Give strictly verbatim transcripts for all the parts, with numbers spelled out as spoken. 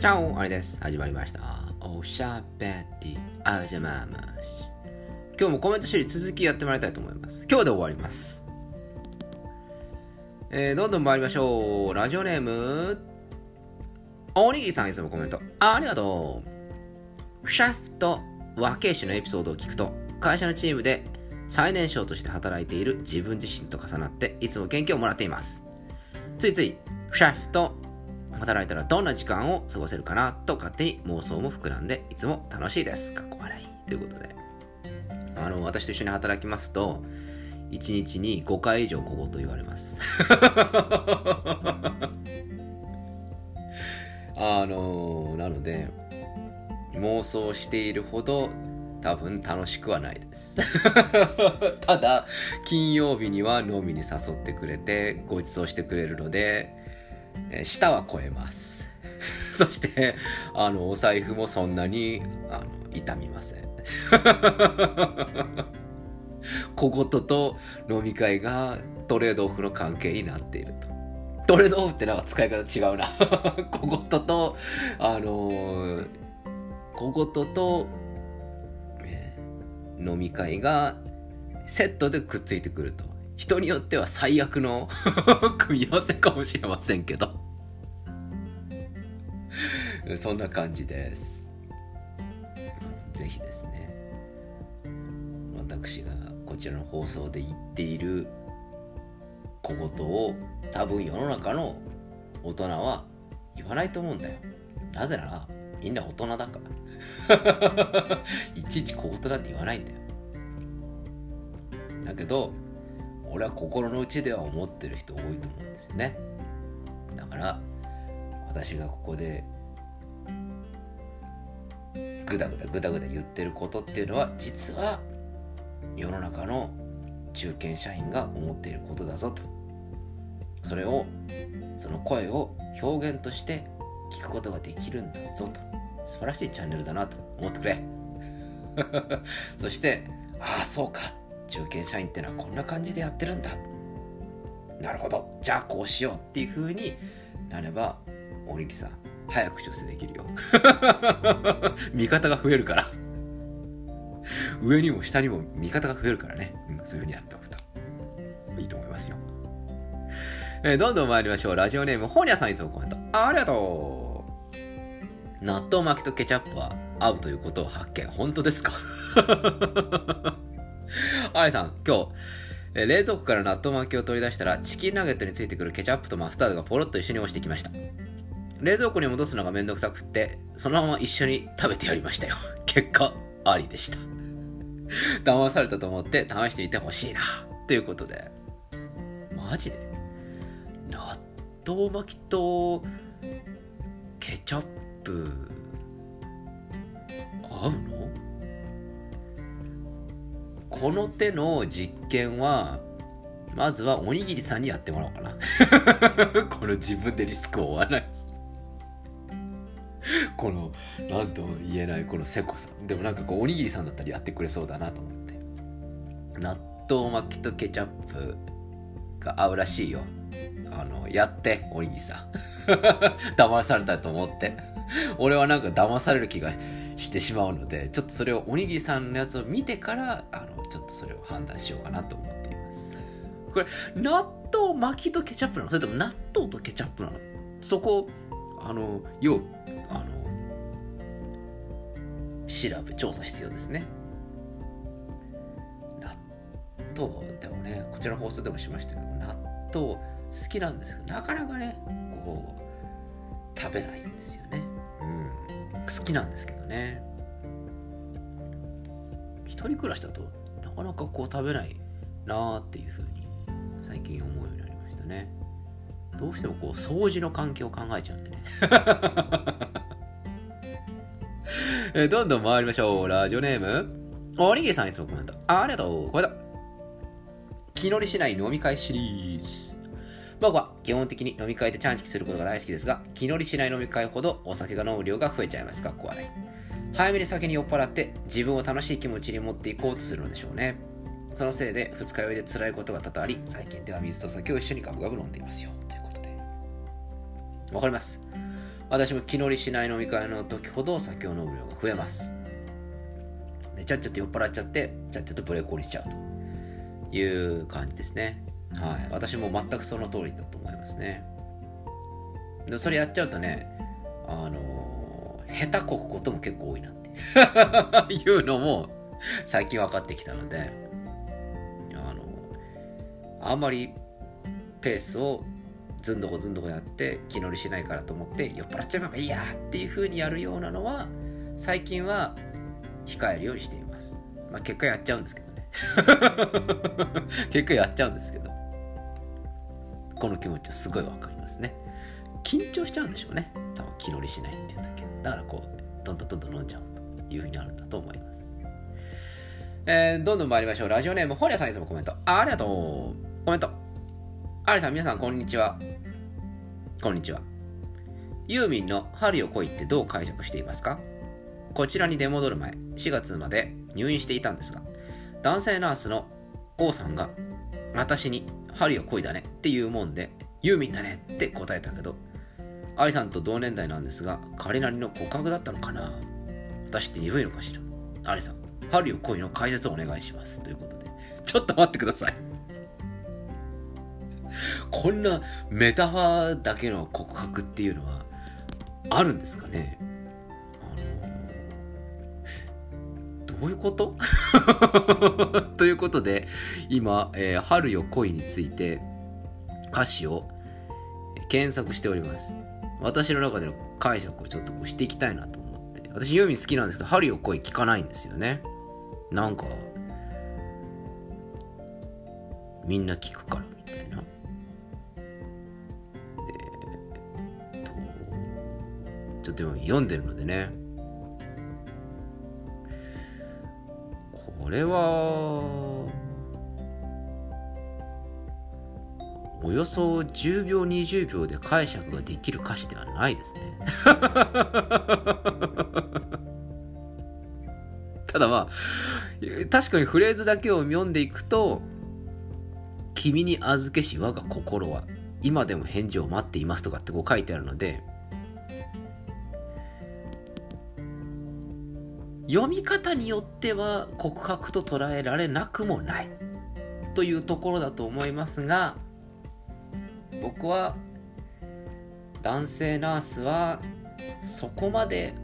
チャオ、あれです。始まりました。おしゃべりあじゃままし。今日もコメント処理続きやってもらいたいと思います。今日で終わります。えー、どんどん参りましょう。ラジオネーム、おにぎりさん、いつもコメント。あ、ありがとう。シャフと和慶氏のエピソードを聞くと、会社のチームで最年少として働いている自分自身と重なって、いつも元気をもらっています。ついつい、シャフと働いたらどんな時間を過ごせるかなと勝手に妄想も膨らんでいつも楽しいです。かっこ笑いということで、あの私と一緒に働きますといちにちにごかい以上小言と言われます。あのなので妄想しているほど多分楽しくはないです。ただ金曜日には飲みに誘ってくれてご馳走してくれるので。舌は肥えますそしてあのお財布もそんなにあの痛みません小言と飲み会がトレードオフの関係になっていると。トレードオフってなんか使い方違うな小言とあの小言と、えー、飲み会がセットでくっついてくると人によっては最悪の組み合わせかもしれませんけどそんな感じです。ぜひですね、私がこちらの放送で言っている小言を多分世の中の大人は言わないと思うんだよ。なぜならみんな大人だからいちいち小言なんて言わないんだよ。だけど俺は心の内では思ってる人多いと思うんですよね。だから私がここでグダグダグダグダ言ってることっていうのは実は世の中の中堅社員が思っていることだぞと。それをその声を表現として聞くことができるんだぞと。素晴らしいチャンネルだなと思ってくれそしてああそうか、中堅社員ってのはこんな感じでやってるんだ、なるほど、じゃあこうしようっていう風になればおにぎりさん早く調整できるよ味方が増えるから上にも下にも味方が増えるからね、うん、そういう風にやっておくといいと思いますよ、えー、どんどん参りましょう。ラジオネームホニャさん、いつもコメント あ, ありがとう。納豆巻きとケチャップは合うということを発見。本当ですかアレさん、今日冷蔵庫から納豆巻きを取り出したらチキンナゲットについてくるケチャップとマスタードがポロッと一緒に落ちてきました。冷蔵庫に戻すのがめんどくさくってそのまま一緒に食べてやりましたよ。結果ありでした騙されたと思って試してみてほしいなということで、マジで納豆巻きとケチャップ合うの？この手の実験はまずはおにぎりさんにやってもらおうかなこの自分でリスクを負わないこのなんとも言えないこのセコさん、でもなんかこうおにぎりさんだったらやってくれそうだなと思って。納豆巻きとケチャップが合うらしいよ。あのやっておにぎりさん騙されたと思って俺はなんか騙される気がしてしまうので、ちょっとそれをおにぎりさんのやつを見てからあのちょっとそれを判断しようかなと思っています。これ納豆巻きとケチャップなの？それとも納豆とケチャップなの？そこあの要あの調べ調査必要ですね。納豆でもね、こちらの放送でもしましたけど納豆好きなんですけどなかなかねこう食べないんですよね。好きなんですけどね、一人暮らしだとなかなかこう食べないなーっていう風に最近思うようになりましたね。どうしてもこう掃除の環境を考えちゃうんでねえどんどん回りましょう。ラジオネームおにぎりさん、いつもコメント あ, ありがとう。これだ、気乗りしない飲み会シリーズ。僕は基本的に飲み会でチャンチキすることが大好きですが、気乗りしない飲み会ほどお酒が飲む量が増えちゃいます。かっこ悪い。早めに酒に酔っ払って自分を楽しい気持ちに持っていこうとするのでしょうね。そのせいで二日酔いで辛いことが多々あり、最近では水と酒を一緒にガブガブ飲んでいますよ。ということで。わかります。私も気乗りしない飲み会の時ほど酒を飲む量が増えます。でちゃっちゃと酔っ払っちゃってちゃっちゃとブレーク降りちゃうという感じですね。はい、私も全くその通りだと思いますね。でそれやっちゃうとね、あのー、下手こくことも結構多いなっていうのも最近分かってきたので、あのー、あんまりペースをずんどこずんどこやって気乗りしないからと思って酔っ払っちゃえばいいやっていう風にやるようなのは最近は控えるようにしています。まあ、結果やっちゃうんですけどね結果やっちゃうんですけど、この気持ちはすごいわかりますね。緊張しちゃうんでしょうね、多分気乗りしないっていう時は。だからこうどんどんどんどん飲んじゃうという風になるんだと思います。えー、どんどん参りましょう。ラジオネームホリアさん、いつもコメントありがとう。コメントアリさん、皆さんこんにちは。こんにちは。ユーミンの春よ来いってどう解釈していますか？こちらに出戻る前、しがつまで入院していたんですが、男性ナースの王さんが私に春よ来いだねっていうもんで、ユーミンだねって答えたけど、アリさんと同年代なんですが、彼なりの告白だったのかな？私って鈍いのかしら？アリさん、春よ来いの解説をお願いしますということで、ちょっと待ってください。こんなメタファーだけの告白っていうのはあるんですかね。あのどういうことということで今、えー、春よ恋について歌詞を検索しております。私の中での解釈をちょっとこうしていきたいなと思って。私ユーミン好きなんですけど、春よ恋聞かないんですよね。なんかみんな聞くからみたいな。ちょっと読んでるのでね、これはおよそじゅうびょうにじゅうびょうで解釈ができる歌詞ではないですねただまあ確かにフレーズだけを読んでいくと、君に預けし我が心は今でも返事を待っていますとかってこう書いてあるので、読み方によっては告白と捉えられなくもないというところだと思いますが、僕は男性ナースはそこまで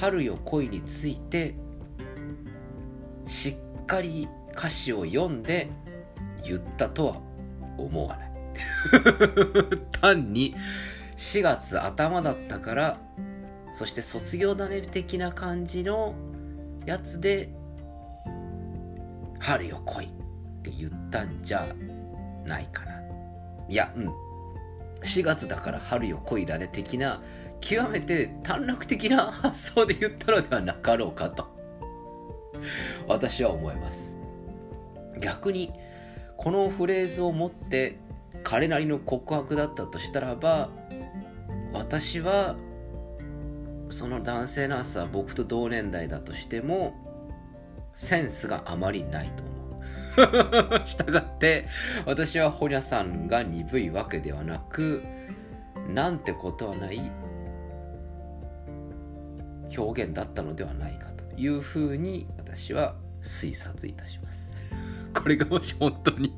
春よ恋についてしっかり歌詞を読んで言ったとは思わない単にしがつ頭だったから、そして卒業だね的な感じのやつで春よ来いって言ったんじゃないかな。いや、うん、しがつだから春よ来いだね的な極めて短絡的な発想で言ったのではなかろうかと私は思います。逆にこのフレーズを持って彼なりの告白だったとしたらば、私はその男性ナースは僕と同年代だとしてもセンスがあまりないと思うしたがって私はホニャさんが鈍いわけではなく、なんてことはない表現だったのではないかというふうに私は推察いたします。これがもし本当に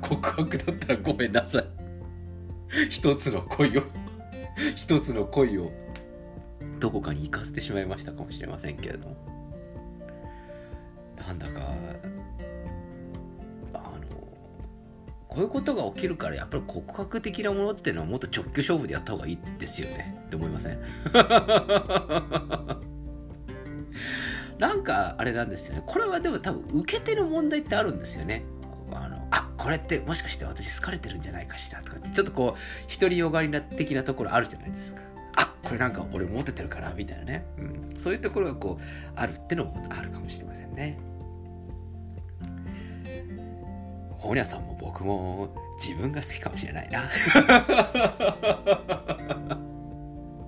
告白だったらごめんなさい一つの恋を一つの恋をどこかに行かせてしまいましたかもしれませんけれども、なんだかあのこういうことが起きるから、やっぱり告白的なものっていうのはもっと直球勝負でやった方がいいですよねって思いませんなんかあれなんですよね。これはでも多分受け手の問題ってあるんですよね。あのあこれってもしかして私好かれてるんじゃないかしらとかって、ちょっとこう独りよがりな的なところあるじゃないですか。あ、これなんか俺モテてるからみたいなね、うん、そういうところがこうあるってのもあるかもしれませんね。ホニャさんも僕も自分が好きかもしれないな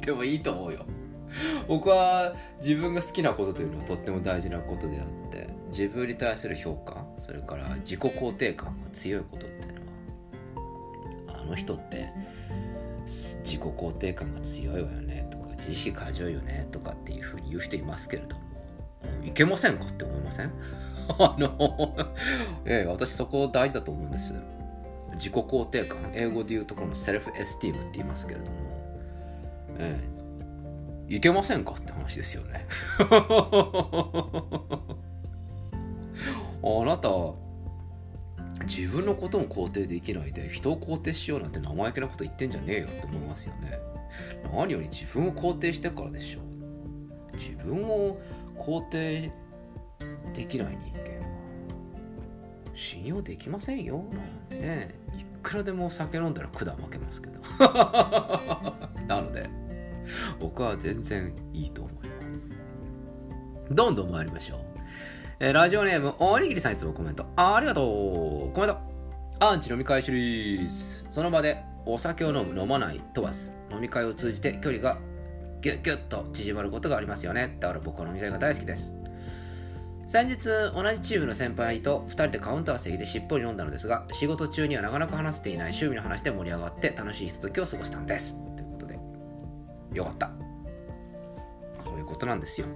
でもいいと思うよ。僕は自分が好きなことというのはとっても大事なことであって、自分に対する評価、それから自己肯定感が強いことっていうのは、あの人って自己肯定感が強いわよねとか自意識過剰よねとかっていうふうに言う人いますけれども、うん、いけませんかって思いませんあの、えー、私そこ大事だと思うんです。自己肯定感、英語でいうところのセルフエスティームって言いますけれども、えー、いけませんかって話ですよねあなた自分のことも肯定できないで人を肯定しようなんて生意気なこと言ってんじゃねえよって思いますよね。何より自分を肯定してからでしょう。自分を肯定できない人間は信用できませんよなんてね、いくらでも酒飲んだら管負けますけどなので僕は全然いいと思います。どんどん参りましょう。えー、ラジオネームおにぎりさん、いつもコメントありがとう。コメントアンチ飲み会シリーズ。その場でお酒を飲む飲まない問わず飲み会を通じて距離がギュッギュッと縮まることがありますよね。だから僕は飲み会が大好きです。先日同じチームの先輩とふたりでカウンター席でしっぽり飲んだのですが、仕事中にはなかなか話せていない趣味の話で盛り上がって楽しいひとときを過ごしたんですということで、よかった。そういうことなんですよ。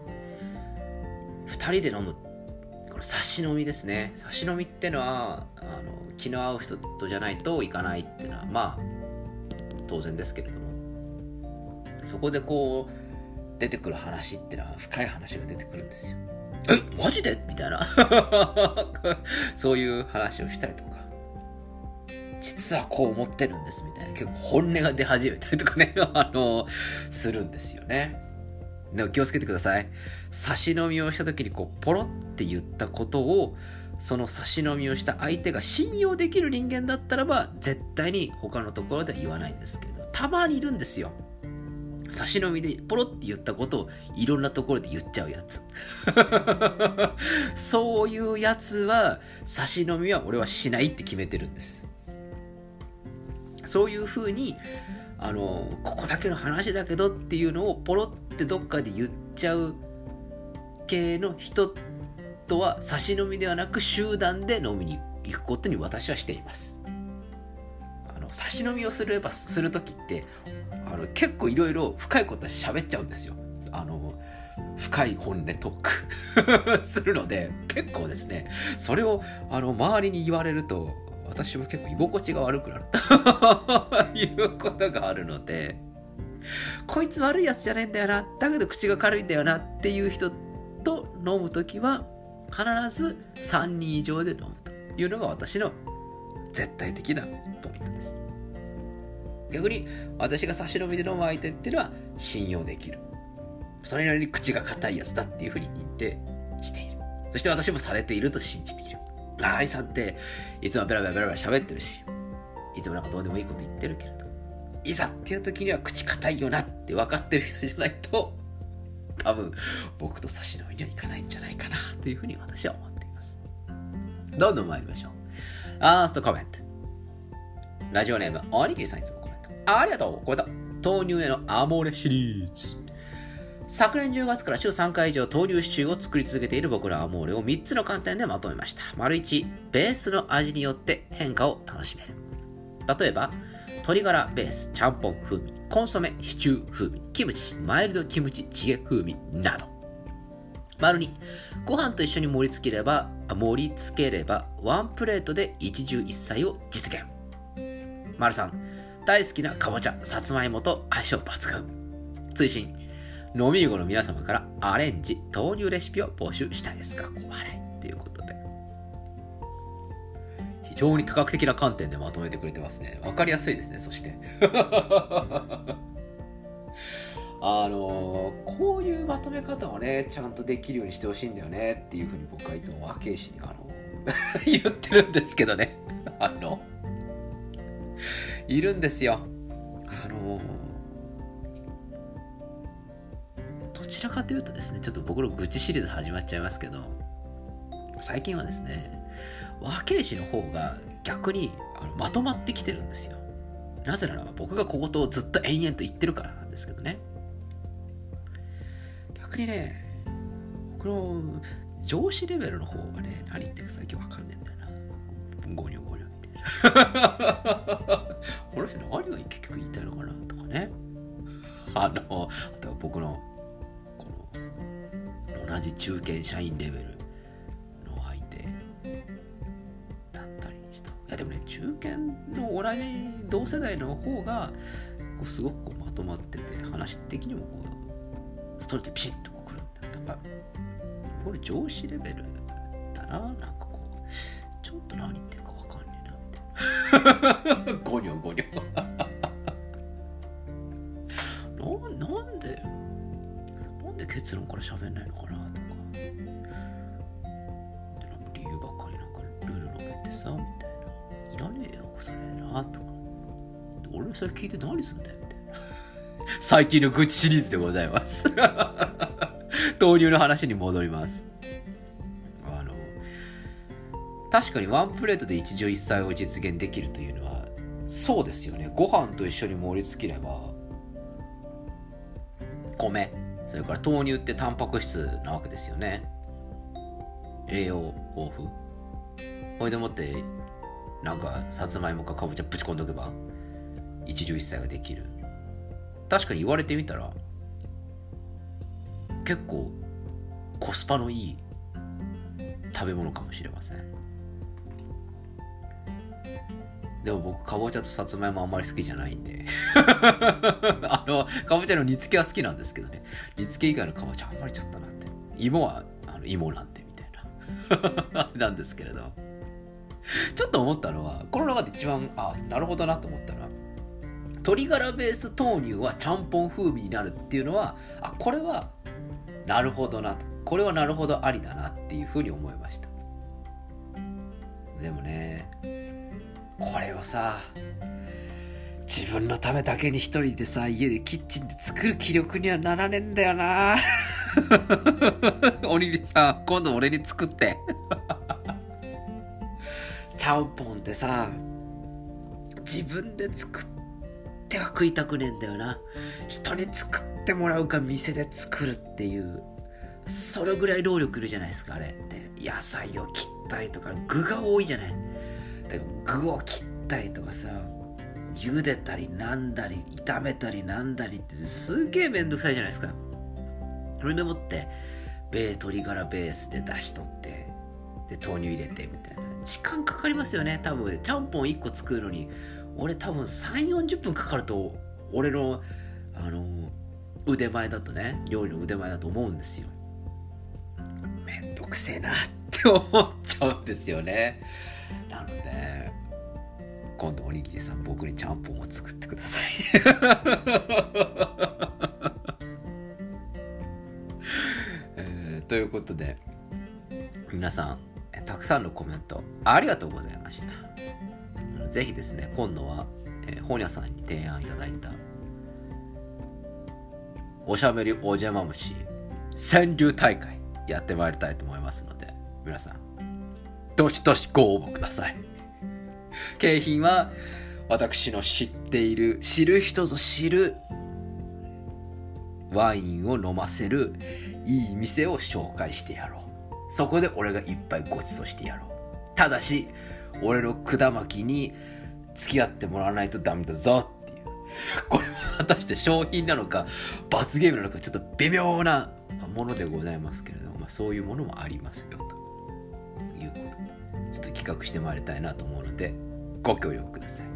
ふたりで飲む、これ差し飲みですね。差し飲みってのはあの気の合う人とじゃないといかないっていうのはまあ当然ですけれども、そこでこう出てくる話ってのは深い話が出てくるんですよ。え、マジでみたいなそういう話をしたりとか、実はこう思ってるんですみたいな、結構本音が出始めたりとかねあのするんですよね。でも気をつけてください。差し飲みをした時にこうポロって言ったことを、その差し飲みをした相手が信用できる人間だったらば絶対に他のところでは言わないんですけど、たまにいるんですよ。差し飲みでポロって言ったことをいろんなところで言っちゃうやつそういうやつは差し飲みは俺はしないって決めてるんです。そういうふうにあのここだけの話だけどっていうのをポロってどっかで言っちゃう系の人とは差し飲みではなく集団で飲みに行くことに私はしています。あの差し飲みをすればするときってあの結構いろいろ深いことは喋っちゃうんですよ。あの深い本音トークするので結構ですね、それをあの周りに言われると私も結構居心地が悪くなるということがあるので、こいつ悪いやつじゃないんだよな、だけど口が軽いんだよなっていう人と飲むときは必ずさんにん以上で飲むというのが私の絶対的なポイントです。逆に私が差し飲みで飲む相手っていうのは信用できる、それなりに口が硬いやつだっていうふうに認定している、そして私もされていると信じている。あいさんっていつもベラベラベラベラ喋ってるし、いつもなんかどうでもいいこと言ってるけれど、いざっていう時には口固いよなって分かってる人じゃないと多分僕と差し飲みにはいかないんじゃないかなというふうに私は思っています。どんどん参りましょう。ラストコメント、ラジオネームおにぎりさん、いつもコメントありがとう。コメント豆乳へのアモーレシリーズ。昨年じゅうがつから週さんかい以上豆乳シチューを作り続けている僕のアモーレをみっつの観点でまとめました。丸いち、ベースの味によって変化を楽しめる。例えば鶏ガラベース、ちゃんぽん風味、コンソメ、シチュー風味、キムチ、マイルドキムチ、チゲ風味など。丸に、ご飯と一緒に盛り付ければ盛り付ければワンプレートで一汁一菜を実現。丸さん、大好きなかぼちゃ、さつまいもと相性抜群。追伸、飲み子の皆様からアレンジ豆乳レシピを募集したいですが、困らないということで、非常に多角的な観点でまとめてくれてますね。わかりやすいですね。そしてあのー、こういうまとめ方をねちゃんとできるようにしてほしいんだよねっていうふうに僕はいつも若いしにあの言ってるんですけどねあのいるんですよ。あのーどちらかというとですね、ちょっと僕の愚痴シリーズ始まっちゃいますけど、最近はですね若い氏の方が逆にまとまってきてるんですよ。なぜなら僕が小言をずっと延々と言ってるからなんですけどね。逆にね僕の上司レベルの方がね、何言ってるか最近わかんねえんだよな、ゴニョゴニョみたいなこの人何が結局言いたいのかなとかね、ね。あの、あとは僕のこの同じ中堅社員レベルの相手だったりした。いやでもね、中堅の同じ同世代の方がこうすごくこうまとまってて、話的にもこうストレートでピシッとこう来るんだよ。やっぱこれ上司レベルだな、なんかこうちょっと何言ってるか分かんねえなみたいな。ゴニョゴニョ。結論から喋んないのかなとか、理由ばっかりなんかルールのめってさみたいな、いらねえよそれなとか、俺それ聞いて何すんだよみたいな。最近の愚痴シリーズでございます。導入の話に戻ります。あの確かにワンプレートで一汁一菜を実現できるというのはそうですよね。ご飯と一緒に盛りつければ米。それから豆乳ってタンパク質なわけですよね。栄養豊富。ほいでもってなんかさつまいもかかぼちゃぶち込んどけば一汁一菜ができる。確かに言われてみたら結構コスパのいい食べ物かもしれません。でも僕かぼちゃとさつまいもあんまり好きじゃないんであのかぼちゃの煮付けは好きなんですけどね、煮付け以外のかぼちゃあんまりちょっとなって、芋はあの芋なんでみたいななんですけれど、ちょっと思ったのはこの中で一番あなるほどなと思ったのは、鶏ガラベース豆乳はちゃんぽん風味になるっていうのは、あこれはなるほどなと、これはなるほどありだなっていうふうに思いました。でもねこれをさ自分のためだけに一人でさ家でキッチンで作る気力にはならねえんだよなおにぎりさん今度俺に作ってちゃんぽんってさ自分で作っては食いたくねえんだよな。人に作ってもらうか店で作るっていう、それぐらい労力いるじゃないですかあれって。野菜を切ったりとか具が多いじゃない、具を切ったりとかさ茹でたりなんだり炒めたりなんだりってすげえめんどくさいじゃないですか。それでもって鶏ガラベースで出しとってで豆乳入れてみたいな時間かかりますよね。多分ちゃんぽんいっこ作るのに俺多分 さんじゅうよんじゅっぷん 分かかると、俺のあの腕前だとね、料理の腕前だと思うんですよ。めんどくせえなって思っちゃうんですよね。なので今度おにぎりさん僕にちゃんぽんを作ってください、えー、ということで皆さんたくさんのコメントありがとうございました。ぜひですね今度は、えー、ホニャさんに提案いただいたおしゃべりおじゃま虫川柳大会やってまいりたいと思いますので、皆さんどしどしご応募ください。景品は私の知っている、知る人ぞ知るワインを飲ませるいい店を紹介してやろう。そこで俺がいっぱいごちそうしてやろう。ただし俺の管巻に付き合ってもらわないとダメだぞっていう。これは果たして商品なのか罰ゲームなのかちょっと微妙なものでございますけれども、まあ、そういうものもありますよということでちょっと企画してまいりたいなと思うのでご協力ください。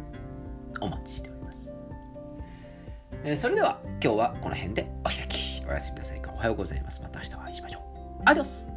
お待ちしております、えー、それでは今日はこの辺でお開き。おやすみなさいからおはようございます。また明日お会いしましょう。アディオス。